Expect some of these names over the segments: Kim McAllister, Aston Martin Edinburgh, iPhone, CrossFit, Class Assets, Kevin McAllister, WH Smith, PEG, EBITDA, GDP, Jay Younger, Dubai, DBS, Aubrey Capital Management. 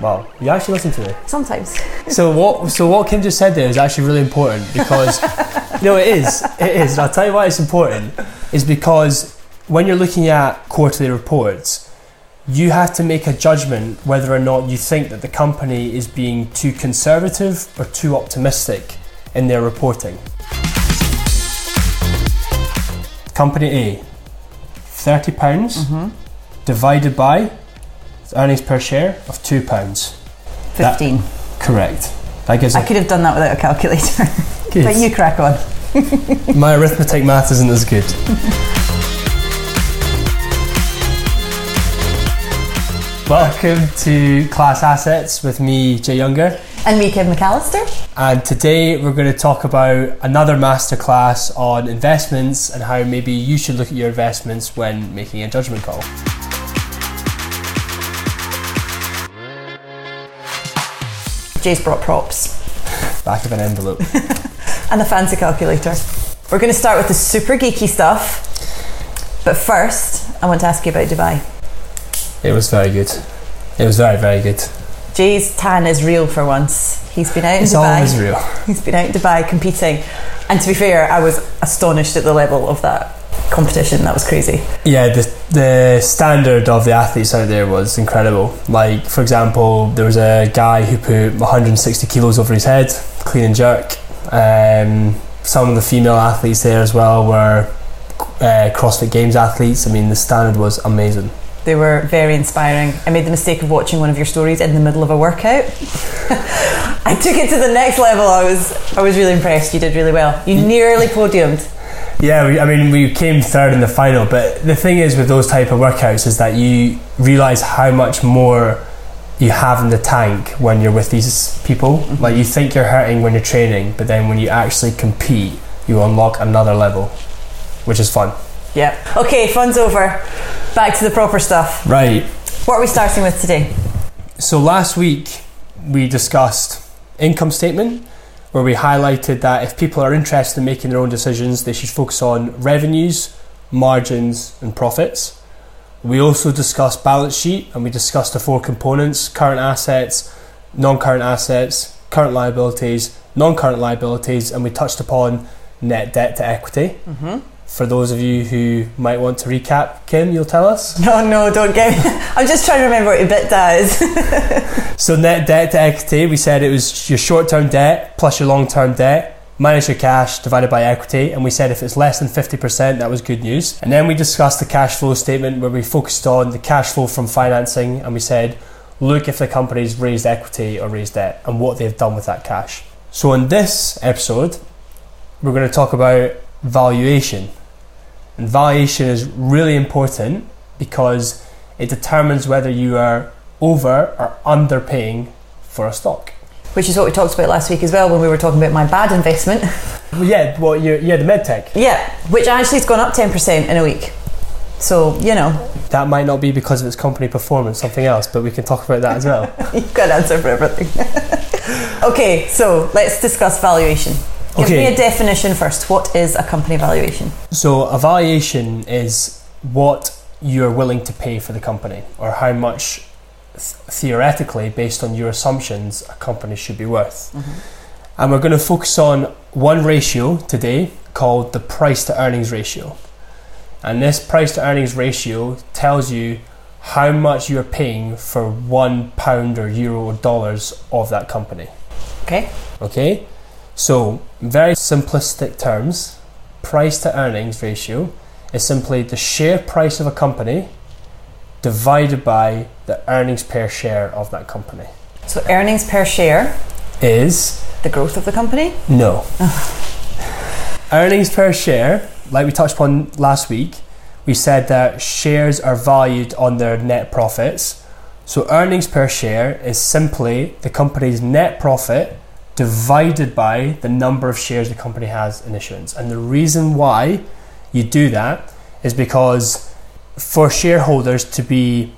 Wow, you actually listen to me? Sometimes. So what Kim just said there is actually really important, because it is, and I'll tell you why it's important. Is because when you're looking at quarterly reports, you have to make a judgment whether or not you think that the company is being too conservative or too optimistic in their reporting. Company A, £30 divided by earnings per share of £2. 15. Correct. That gives. I could have done that without a calculator. But you crack on. My arithmetic math isn't as good. Welcome to Class Assets with me, Jay Younger. And me, Kevin McAllister. And today we're going to talk about another masterclass on investments and how maybe you should look at your investments when making a judgment call. Jay's brought props. Back of an envelope. And a fancy calculator. We're going to start with the super geeky stuff. But first, I want to ask you about Dubai. It was very good. It was very, very good. Jay's tan is real for once. He's been out in Dubai. It's always real. He's been out in Dubai competing. And to be fair, I was astonished at the level of that competition. That was crazy. Yeah, the standard of the athletes out there was incredible. Like, for example, there was a guy who put 160 kilos over his head, clean and jerk. Some of the female athletes there as well were CrossFit Games athletes. I mean, the standard was amazing. They were very inspiring. I made the mistake of watching one of your stories in the middle of a workout. I took it to the next level. I was really impressed. You did really well. You nearly podiumed. Yeah, we came third in the final. But the thing is with those type of workouts is that you realise how much more you have in the tank when you're with these people. Mm-hmm. Like, you think you're hurting when you're training, but then when you actually compete, you unlock another level, which is fun. Yeah. Okay, fun's over. Back to the proper stuff. Right. What are we starting with today? So last week we discussed income statement, where we highlighted that if people are interested in making their own decisions, they should focus on revenues, margins and profits. We also discussed balance sheet, and we discussed the four components: current assets, non-current assets, current liabilities, non-current liabilities, and we touched upon net debt to equity. Mm-hmm. For those of you who might want to recap, Kim, you'll tell us? No, don't get me. I'm just trying to remember what EBITDA is. So net debt to equity, we said it was your short-term debt plus your long-term debt, minus your cash, divided by equity. And we said if it's less than 50%, that was good news. And then we discussed the cash flow statement, where we focused on the cash flow from financing. And we said, look if the company's raised equity or raised debt and what they've done with that cash. So in this episode, we're going to talk about valuation. And valuation is really important because it determines whether you are over or underpaying for a stock. Which is what we talked about last week as well when we were talking about my bad investment. The medtech. Yeah, which actually has gone up 10% in a week. So, That might not be because of its company performance, something else, but we can talk about that as well. You've got an answer for everything. Okay, so let's discuss valuation. Okay. Give me a definition first. What is a company valuation? So a valuation is what you're willing to pay for the company, or how much, theoretically, based on your assumptions, a company should be worth. Mm-hmm. And we're going to focus on one ratio today called the price to earnings ratio. And this price to earnings ratio tells you how much you're paying for £1 or euro or dollars of that company. Okay? So, in very simplistic terms, price to earnings ratio is simply the share price of a company divided by the earnings per share of that company. So earnings per share is the growth of the company? No. Oh. Earnings per share, like we touched upon last week, we said that shares are valued on their net profits. So earnings per share is simply the company's net profit divided by the number of shares the company has in issuance. And the reason why you do that is because for shareholders to be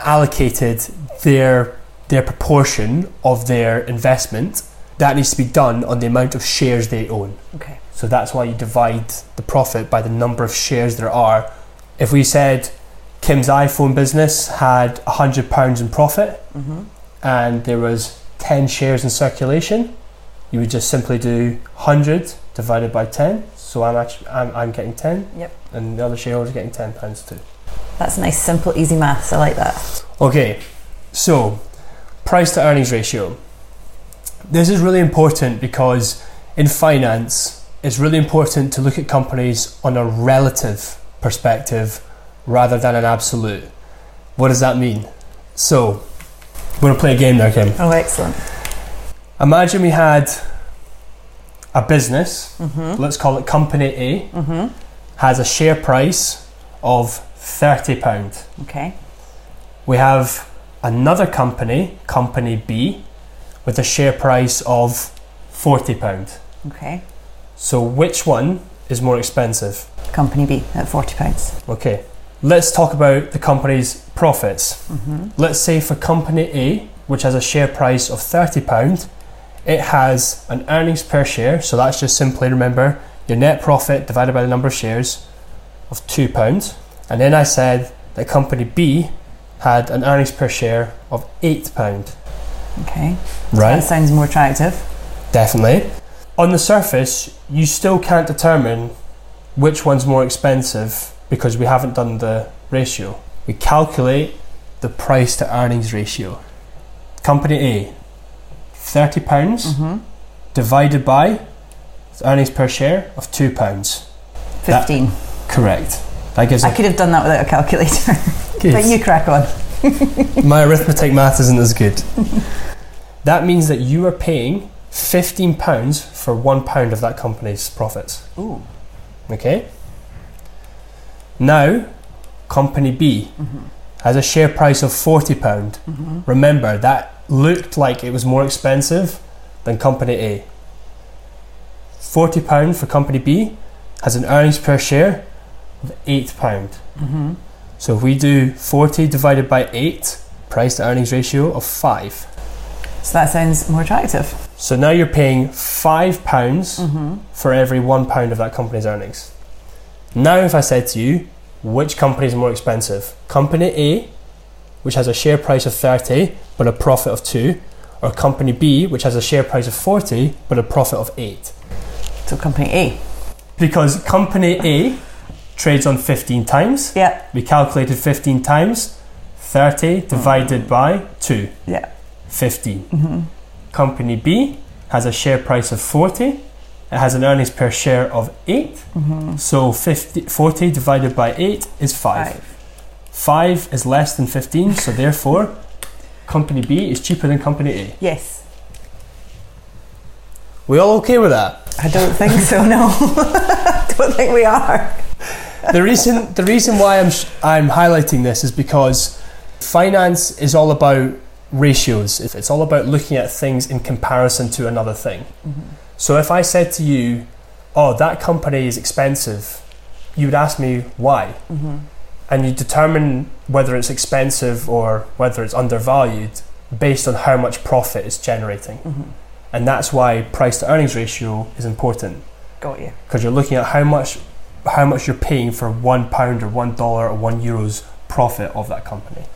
allocated their proportion of their investment, that needs to be done on the amount of shares they own. Okay. So that's why you divide the profit by the number of shares there are. If we said Kim's iPhone business had £100 in profit, mm-hmm. and there was 10 shares in circulation, you would just simply do 100 divided by 10. So I'm getting 10, yep, and the other shareholder is getting £10 too. That's nice, simple, easy maths. I like that. Okay, so price to earnings ratio. This is really important because in finance, it's really important to look at companies on a relative perspective rather than an absolute. What does that mean? So we're going to play a game now, Kim. Oh, excellent. Imagine we had a business, mm-hmm, let's call it company A, mm-hmm, has a share price of £30. Okay. We have another company, company B, with a share price of £40. Okay. So which one is more expensive? Company B at £40. Okay. Let's talk about the company's profits. Mm-hmm. Let's say for company A, which has a share price of £30, it has an earnings per share, so that's just simply, remember, your net profit divided by the number of shares, of £2. And then I said that company B had an earnings per share of £8. Okay. Right. That sounds more attractive. Definitely. On the surface, you still can't determine which one's more expensive because we haven't done the ratio. We calculate the price to earnings ratio. Company A, £30, mm-hmm, divided by earnings per share of £2. 15. That, correct. That gives I could have done that without a calculator. But you crack on. My arithmetic math isn't as good. That means that you are paying £15 for £1 of that company's profits. Ooh. Okay. Now, company B, mm-hmm, has a share price of £40. Mm-hmm. Remember, that looked like it was more expensive than company A. £40 for company B has an earnings per share of £8. Mm-hmm. So if we do 40 divided by 8, price to earnings ratio of 5. So that sounds more attractive. So now you're paying £5, mm-hmm, for every £1 of that company's earnings. Now if I said to you, which company is more expensive? Company A, which has a share price of 30 but a profit of 2, or company B, which has a share price of 40 but a profit of 8? So company A. Because company A trades on 15 times. Yeah. We calculated 15 times, 30 divided by 2. Yeah. 15. Mm-hmm. Company B has a share price of 40. It has an earnings per share of 8, mm-hmm, so 40 divided by 8 is 5. 5 is less than 15, so therefore company B is cheaper than company A. Yes. We all okay with that? I don't think so, no. I don't think we are. The reason why I'm highlighting this is because finance is all about ratios. It's all about looking at things in comparison to another thing. Mm-hmm. So if I said to you, oh, that company is expensive, you would ask me why. Mm-hmm. And you determine whether it's expensive or whether it's undervalued based on how much profit it's generating. Mm-hmm. And that's why price to earnings ratio is important. Got you. Because you're looking at how much you're paying for £1 or $1 or €1 profit of that company.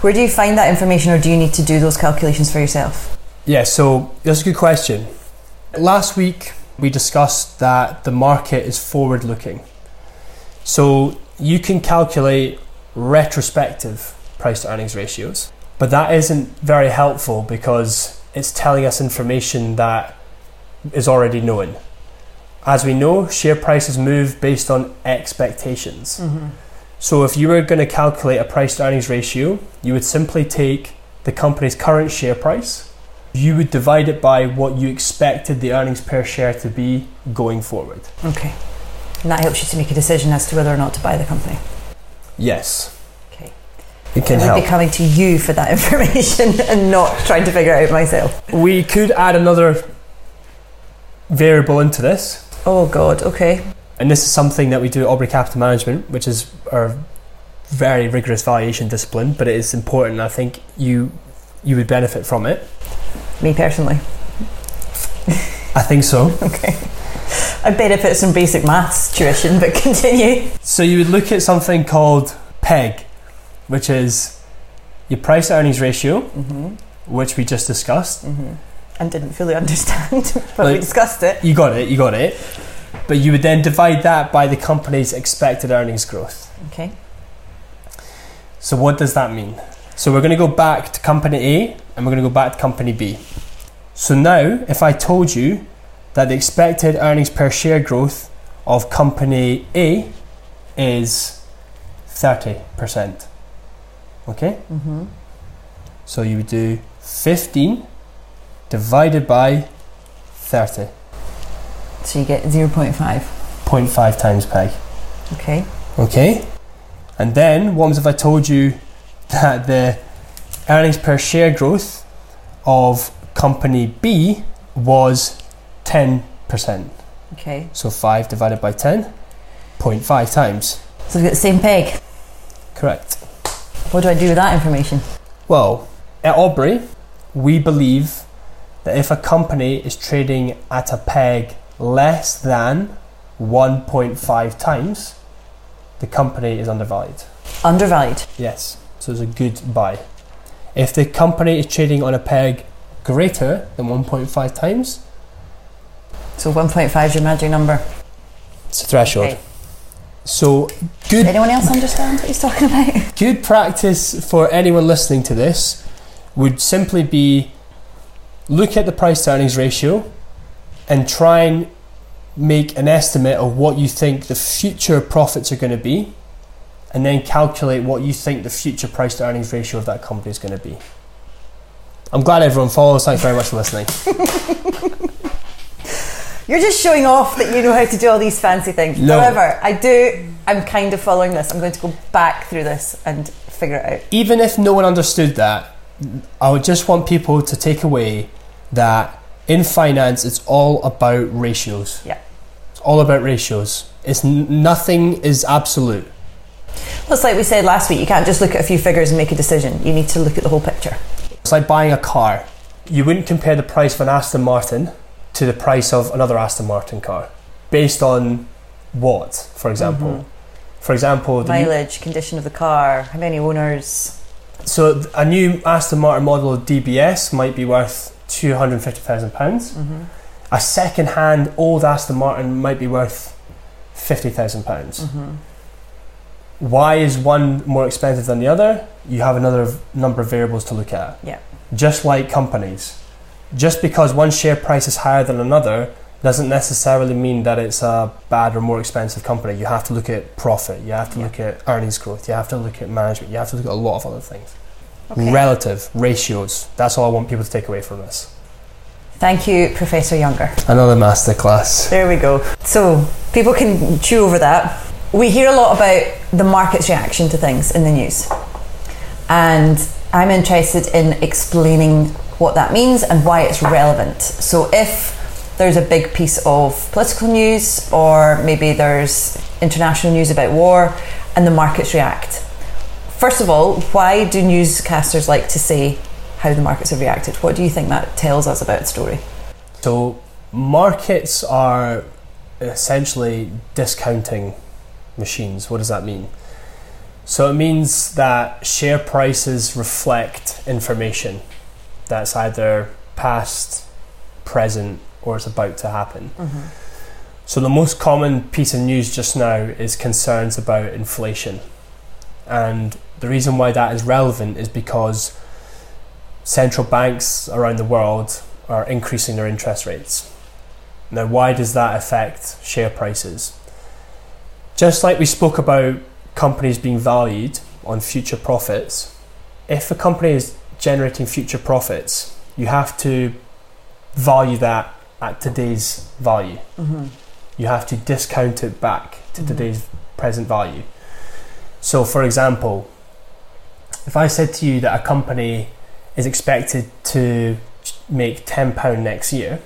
Where do you find that information, or do you need to do those calculations for yourself? Yeah, so that's a good question. Last week we discussed that the market is forward looking. So you can calculate retrospective price to earnings ratios, but that isn't very helpful because it's telling us information that is already known. As we know, share prices move based on expectations. Mm-hmm. So if you were going to calculate a price to earnings ratio, you would simply take the company's current share price. You would divide it by what you expected the earnings per share to be going forward. Okay. And that helps you to make a decision as to whether or not to buy the company. Yes. Okay. It can help. I would be coming to you for that information and not trying to figure it out myself. We could add another variable into this. Oh God, okay. And this is something that we do at Aubrey Capital Management, which is our very rigorous valuation discipline, but it is important. I think you would benefit from it. Me personally? I think so. Okay. I benefit some basic maths tuition, but continue. So you would look at something called PEG, which is your price to earnings ratio, mm-hmm, which we just discussed. Mm-hmm. And didn't fully understand, but like, we discussed it. You got it. But you would then divide that by the company's expected earnings growth. Okay. So what does that mean? So we're going to go back to company A and we're going to go back to company B. So now, if I told you that the expected earnings per share growth of company A is 30%, okay? Mm-hmm. So you would do 15 divided by 30. So you get 0.5. 0.5 times PEG. Okay. Okay. And then, what was if I told you that the earnings per share growth of company B was 10%? Okay. So 5 divided by 10, 0.5 times. So we've got the same PEG? Correct. What do I do with that information? Well, at Aubrey, we believe that if a company is trading at a PEG less than 1.5 times, the company is undervalued. Undervalued? Yes. So it's a good buy. If the company is trading on a PEG greater than 1.5 times. So 1.5 is your magic number. It's a threshold. Okay. So good. Does anyone else understand what he's talking about? Good practice for anyone listening to this would simply be look at the price to earnings ratio and try and make an estimate of what you think the future profits are going to be, and then calculate what you think the future price to earnings ratio of that company is going to be. I'm glad everyone follows. Thanks very much for listening. You're just showing off that you know how to do all these fancy things. No. However, I'm kind of following this. I'm going to go back through this and figure it out. Even if no one understood that, I would just want people to take away that in finance, it's all about ratios. Yeah. It's all about ratios. It's nothing is absolute. Well, it's like we said last week, you can't just look at a few figures and make a decision. You need to look at the whole picture. It's like buying a car. You wouldn't compare the price of an Aston Martin to the price of another Aston Martin car. Based on what, for example? Mm-hmm. For example, mileage, condition of the car, how many owners. So a new Aston Martin model of DBS might be worth £250,000. Mm-hmm. A second-hand old Aston Martin might be worth £50,000. Mm-hmm. Why is one more expensive than the other? You have another number of variables to look at. Yeah. Just like companies. Just because one share price is higher than another doesn't necessarily mean that it's a bad or more expensive company. You have to look at profit. You have to look at earnings growth. You have to look at management. You have to look at a lot of other things. Okay. Relative, ratios. That's all I want people to take away from this. Thank you, Professor Younger. Another masterclass. There we go. So people can chew over that. We hear a lot about the market's reaction to things in the news, and I'm interested in explaining what that means and why it's relevant. So if there's a big piece of political news, or maybe there's international news about war, and the markets react. First of all, why do newscasters like to say how the markets have reacted? What do you think that tells us about the story? So markets are essentially discounting machines. What does that mean? So it means that share prices reflect information that's either past, present, or it's about to happen. Mm-hmm. So the most common piece of news just now is concerns about inflation. And the reason why that is relevant is because central banks around the world are increasing their interest rates. Now, why does that affect share prices? Just like we spoke about companies being valued on future profits, if a company is generating future profits, you have to value that at today's value. Mm-hmm. You have to discount it back to today's present value. So, for example, if I said to you that a company is expected to make £10 next year,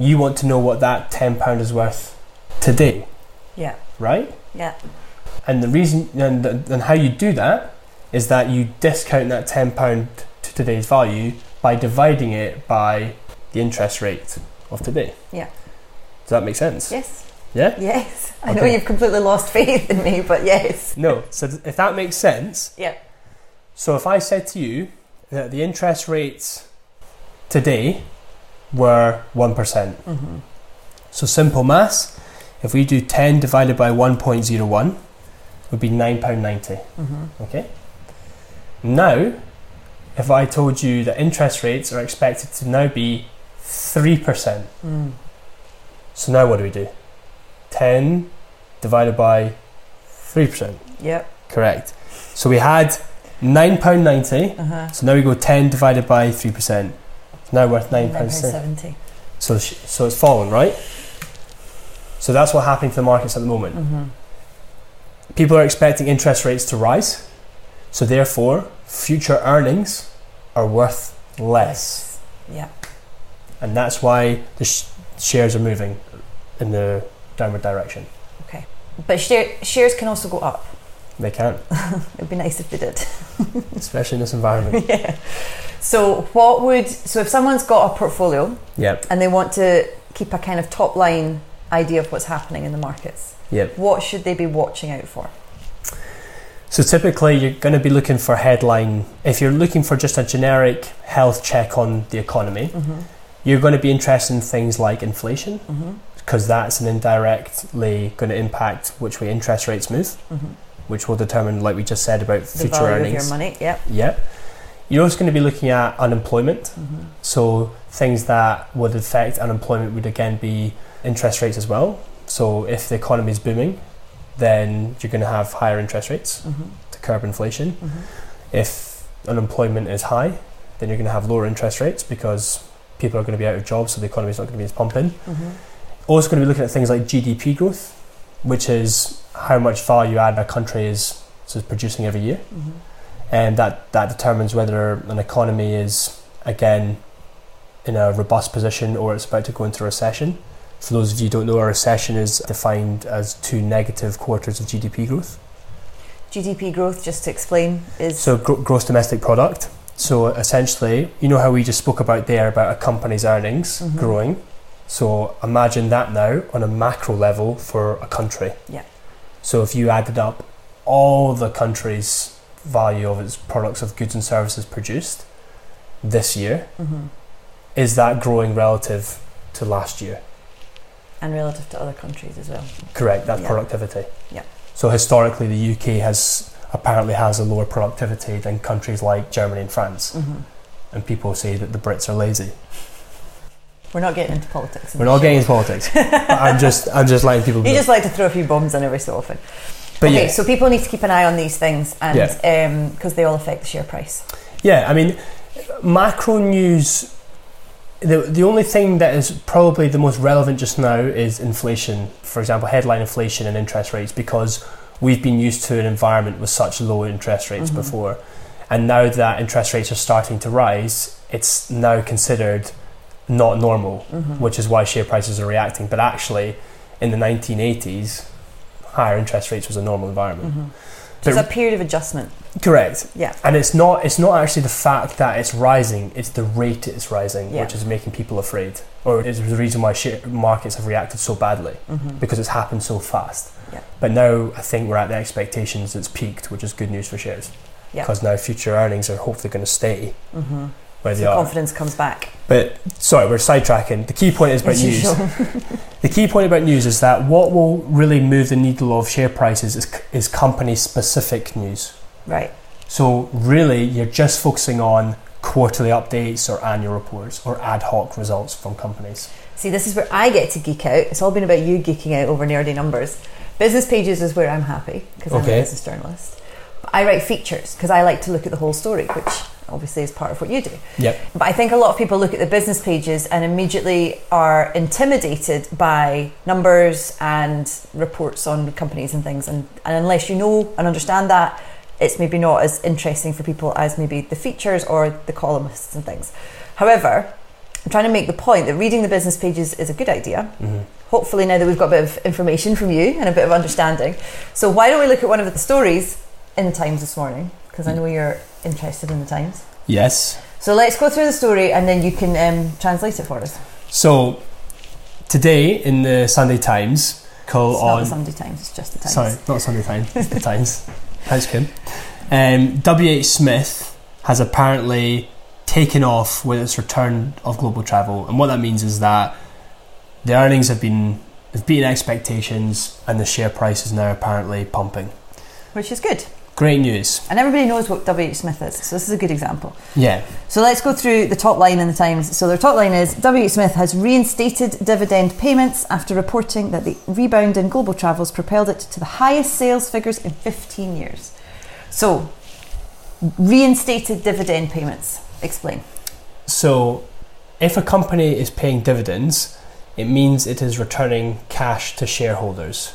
you want to know what that £10 is worth today. Yeah. Right? Yeah. And the reason and how you do that is that you discount that £10 to today's value by dividing it by the interest rate of today. Yeah. Does that make sense? Yes. Yeah? Yes. Okay. I know you've completely lost faith in me, but yes. No. So if that makes sense. Yeah. So if I said to you that the interest rates today were 1%. Mm-hmm. So simple maths, if we do 10 divided by 1.01 would be £9.90. Mm-hmm. Okay. Now, if I told you that interest rates are expected to now be 3%, so now what do we do? 10 divided by 3%. Yep. Correct. So we had £9.90, so now we go 10 divided by 3%. It's now worth £9.70. So it's fallen, right? So that's what's happening to the markets at the moment. Mm-hmm. People are expecting interest rates to rise, so therefore future earnings are worth less. Yeah. And that's why the shares are moving in the downward direction. Okay. But shares can also go up. They can. It would be nice if they did. Especially in this environment. Yeah. So so if someone's got a portfolio, yep, and they want to keep a kind of top line idea of what's happening in the markets, yep, what should they be watching out for? So typically you're going to be looking for headline. If you're looking for just a generic health check on the economy, mm-hmm, you're going to be interested in things like inflation, because mm-hmm, that's an indirectly going to impact which way interest rates move. Mm-hmm. Which will determine, like we just said, about the future earnings. The value of your money, yep. Yep. You're also going to be looking at unemployment. Mm-hmm. So things that would affect unemployment would again be interest rates as well. So if the economy is booming, then you're going to have higher interest rates, mm-hmm, to curb inflation. Mm-hmm. If unemployment is high, then you're going to have lower interest rates because people are going to be out of jobs, so the economy is not going to be as pumping. Mm-hmm. Also going to be looking at things like GDP growth, which is how much value added a country is producing every year. Mm-hmm. And that determines whether an economy is, again, in a robust position or it's about to go into recession. For those of you who don't know, a recession is defined as 2 negative quarters of GDP growth. GDP growth, just to explain, is... So gross domestic product. So essentially, you know how we just spoke about there about a company's earnings, mm-hmm, growing. So imagine that now on a macro level for a country. Yeah. So if you added up all the country's value of its products of goods and services produced this year, mm-hmm, is that growing relative to last year? And relative to other countries as well. Correct, that's, yeah, productivity. Yeah. So historically the UK apparently has a lower productivity than countries like Germany and France. Mm-hmm. And people say that the Brits are lazy. We're not getting into politics. I'm just letting people know. You just like to throw a few bombs in every so often. But okay, yeah, so people need to keep an eye on these things, and because they all affect the share price. Yeah, I mean, macro news, the only thing that is probably the most relevant just now is inflation. For example, headline inflation and interest rates, because we've been used to an environment with such low interest rates, mm-hmm, before. And now that interest rates are starting to rise, it's now considered not normal, mm-hmm, which is why share prices are reacting. But actually, in the 1980s, higher interest rates was a normal environment. Mm-hmm. So it's a period of adjustment. Correct. Yeah. And it's not actually the fact that it's rising, it's the rate it's rising, yeah, which is making people afraid. Or it's the reason why share markets have reacted so badly, mm-hmm, because it's happened so fast. Yeah. But now I think we're at the expectations, it's peaked, which is good news for shares. Yeah. Because now future earnings are hopefully going to stay. Mm-hmm. So confidence comes back. But sorry, we're sidetracking. The key point is about news. The key point about news is that what will really move the needle of share prices is company-specific news. Right. So really, you're just focusing on quarterly updates or annual reports or ad hoc results from companies. See, this is where I get to geek out. It's all been about you geeking out over nerdy numbers. Business pages is where I'm happy because I'm a business journalist. But I write features because I like to look at the whole story, which obviously is part of what you do. Yep. But I think a lot of people look at the business pages and immediately are intimidated by numbers and reports on companies and things. And unless you know and understand that, it's maybe not as interesting for people as maybe the features or the columnists and things. However, I'm trying to make the point that reading the business pages is a good idea. Mm-hmm. Hopefully now that we've got a bit of information from you and a bit of understanding. So why don't we look at one of the stories in the Times this morning? Because I know you're interested in the Times. Yes. So let's go through the story and then you can translate it for us. So today in the Sunday Times, it's not the Sunday Times, it's just the Times. Sorry, not Sunday Times, it's the Times. Thanks, Kim. WH Smith has apparently taken off with its return of global travel. And what that means is that the earnings have beaten expectations, and the share price is now apparently pumping. Which is good. Great news. And everybody knows what WH Smith is, so this is a good example. Yeah. So let's go through the top line in the Times. So their top line is, WH Smith has reinstated dividend payments after reporting that the rebound in global travels propelled it to the highest sales figures in 15 years. So, reinstated dividend payments. Explain. So, if a company is paying dividends, it means it is returning cash to shareholders.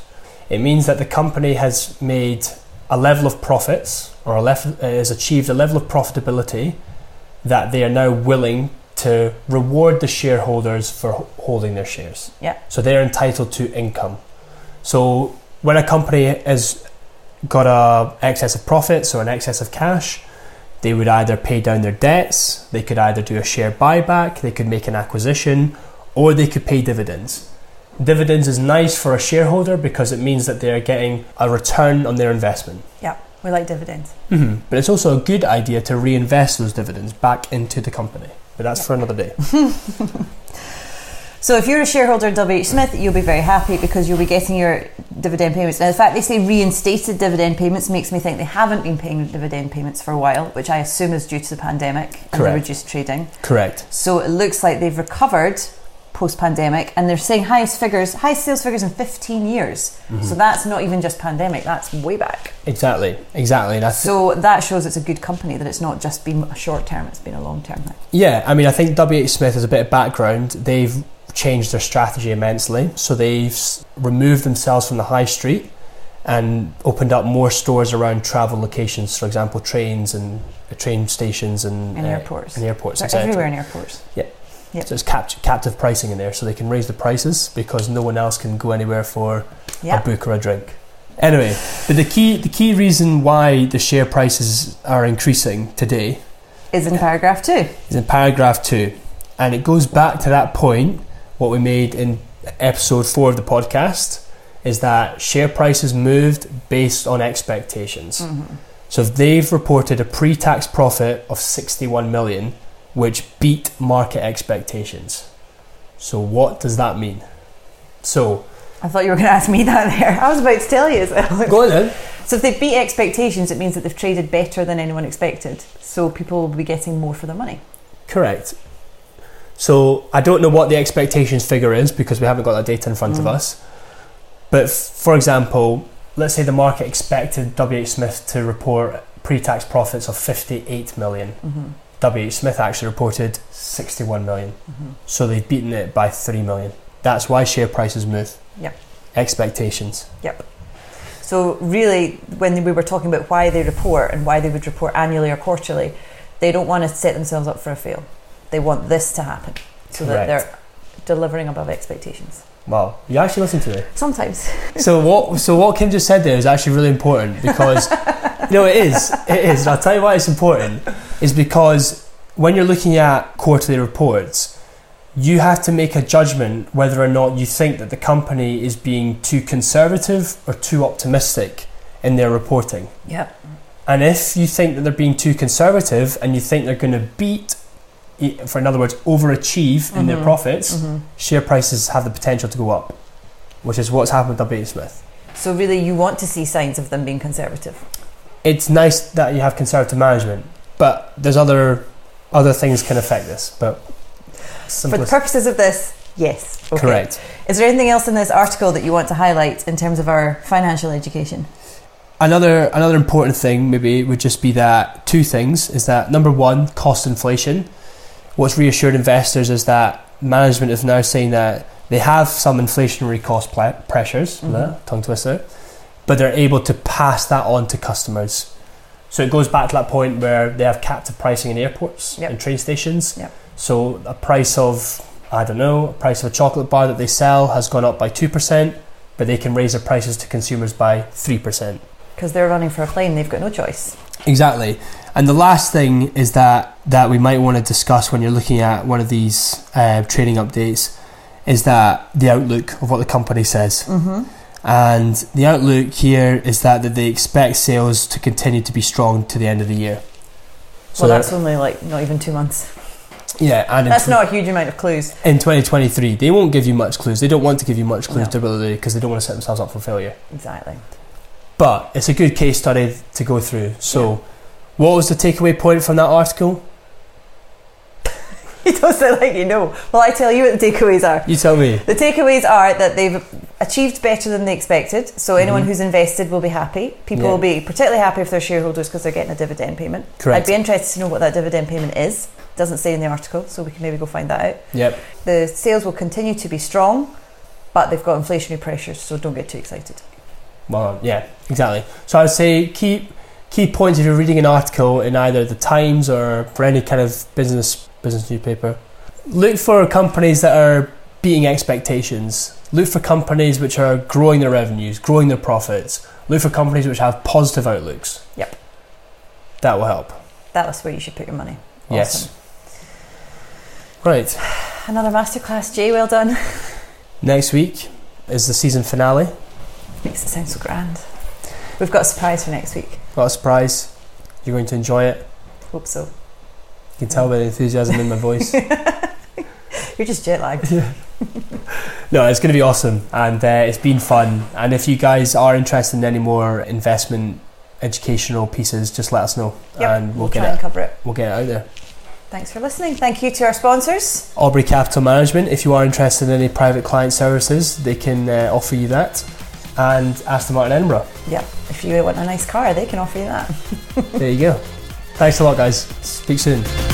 It means that the company has made a level of profits, or has achieved a level of profitability that they are now willing to reward the shareholders for holding their shares. Yeah. So they're entitled to income. So when a company has got an excess of profits or an excess of cash, they would either pay down their debts, they could either do a share buyback, they could make an acquisition, or they could pay dividends. Dividends is nice for a shareholder because it means that they are getting a return on their investment. Yeah, we like dividends. Mm-hmm. But it's also a good idea to reinvest those dividends back into the company. But that's for another day. So if you're a shareholder at WH Smith, you'll be very happy because you'll be getting your dividend payments. Now, the fact they say reinstated dividend payments makes me think they haven't been paying dividend payments for a while, which I assume is due to the pandemic and the reduced trading. Correct. So it looks like they've recovered post-pandemic, and they're saying highest sales figures in 15 years. Mm-hmm. So that's not even just pandemic, that's way back. Exactly. So that shows it's a good company, that it's not just been a short term, it's been a long term. Yeah, I mean, I think WH Smith has a bit of background. They've changed their strategy immensely. So they've removed themselves from the high street and opened up more stores around travel locations, for example, trains and train stations and airports. And airports, they're everywhere in airports. Yeah. Yep. So it's captive pricing in there, so they can raise the prices because no one else can go anywhere for a book or a drink. Anyway, but the key reason why the share prices are increasing today is in paragraph 2. Is in paragraph 2. And it goes back to that point, what we made in episode 4 of the podcast, is that share prices moved based on expectations. Mm-hmm. So if they've reported a pre-tax profit of 61 million, which beat market expectations. So what does that mean? So I thought you were going to ask me that there. I was about to tell you as well. Go on then. So if they beat expectations, it means that they've traded better than anyone expected. So people will be getting more for their money. Correct. So I don't know what the expectations figure is because we haven't got that data in front of us. But for example, let's say the market expected WH Smith to report pre-tax profits of 58 million. Mm-hmm. WH Smith actually reported 61 million. Mm-hmm. So they've beaten it by 3 million. That's why share prices move. Yep. Expectations. Yep. So really, when we were talking about why they report and why they would report annually or quarterly, they don't want to set themselves up for a fail. They want this to happen so that they're delivering above expectations. Wow, you actually listen to me? Sometimes. So what Kim just said there is actually really important because, no, it is. And I'll tell you why it's important. Is because when you're looking at quarterly reports, you have to make a judgment whether or not you think that the company is being too conservative or too optimistic in their reporting. Yeah. And if you think that they're being too conservative and you think they're going to overachieve in their profits, share prices have the potential to go up, which is what's happened with WH Smith. So really you want to see signs of them being conservative? It's nice that you have conservative management, but there's other things can affect this. But for the purposes of this, yes. Okay. Correct. Is there anything else in this article that you want to highlight in terms of our financial education? Another important thing maybe would just be that two things is that number one, cost inflation. What's reassured investors is that management is now saying that they have some inflationary cost pressures, tongue twister, but they're able to pass that on to customers. So it goes back to that point where they have captive pricing in airports and train stations. Yep. So a price of a chocolate bar that they sell has gone up by 2%, but they can raise their prices to consumers by 3%. Because they're running for a plane, they've got no choice. Exactly. And the last thing is that we might want to discuss when you're looking at one of these trading updates is that the outlook of what the company says. Mm-hmm. And the outlook here is that they expect sales to continue to be strong to the end of the year. So well, that's only like not even 2 months. Yeah, and that's not a huge amount of clues. In 2023, they won't give you much clues. They don't want to give you much clues deliberately because they don't want to set themselves up for failure. Exactly. But it's a good case study to go through. So, what was the takeaway point from that article? You don't sound like you know. Well, I tell you what the takeaways are. You tell me. The takeaways are that they've achieved better than they expected. So anyone who's invested will be happy. People will be particularly happy if they're shareholders because they're getting a dividend payment. Correct. I'd be interested to know what that dividend payment is. Doesn't say in the article, so we can maybe go find that out. Yep. The sales will continue to be strong, but they've got inflationary pressures, so don't get too excited. Well, yeah, exactly. So I would say key points if you're reading an article in either the Times or for any kind of business newspaper. Look for companies that are beating expectations. Look for companies which are growing their revenues, growing their profits. Look for companies which have positive outlooks. Yep. That will help. That's where you should put your money. Awesome. Yes. Right. Another masterclass, Jay. Well done. Next week is the season finale. Makes it sound so grand. We've got a surprise for next week. Got a surprise. You're going to enjoy it. Hope so. You can tell by the enthusiasm in my voice. You're just jet lagged. Yeah. No, it's going to be awesome, and it's been fun. And if you guys are interested in any more investment educational pieces, just let us know, and we'll get try it. And cover it. We'll get it out there. Thanks for listening. Thank you to our sponsors. Aubrey Capital Management, if you are interested in any private client services, they can offer you that. And Aston Martin Edinburgh. Yep, if you want a nice car, they can offer you that. There you go. Thanks a lot, guys. Speak soon.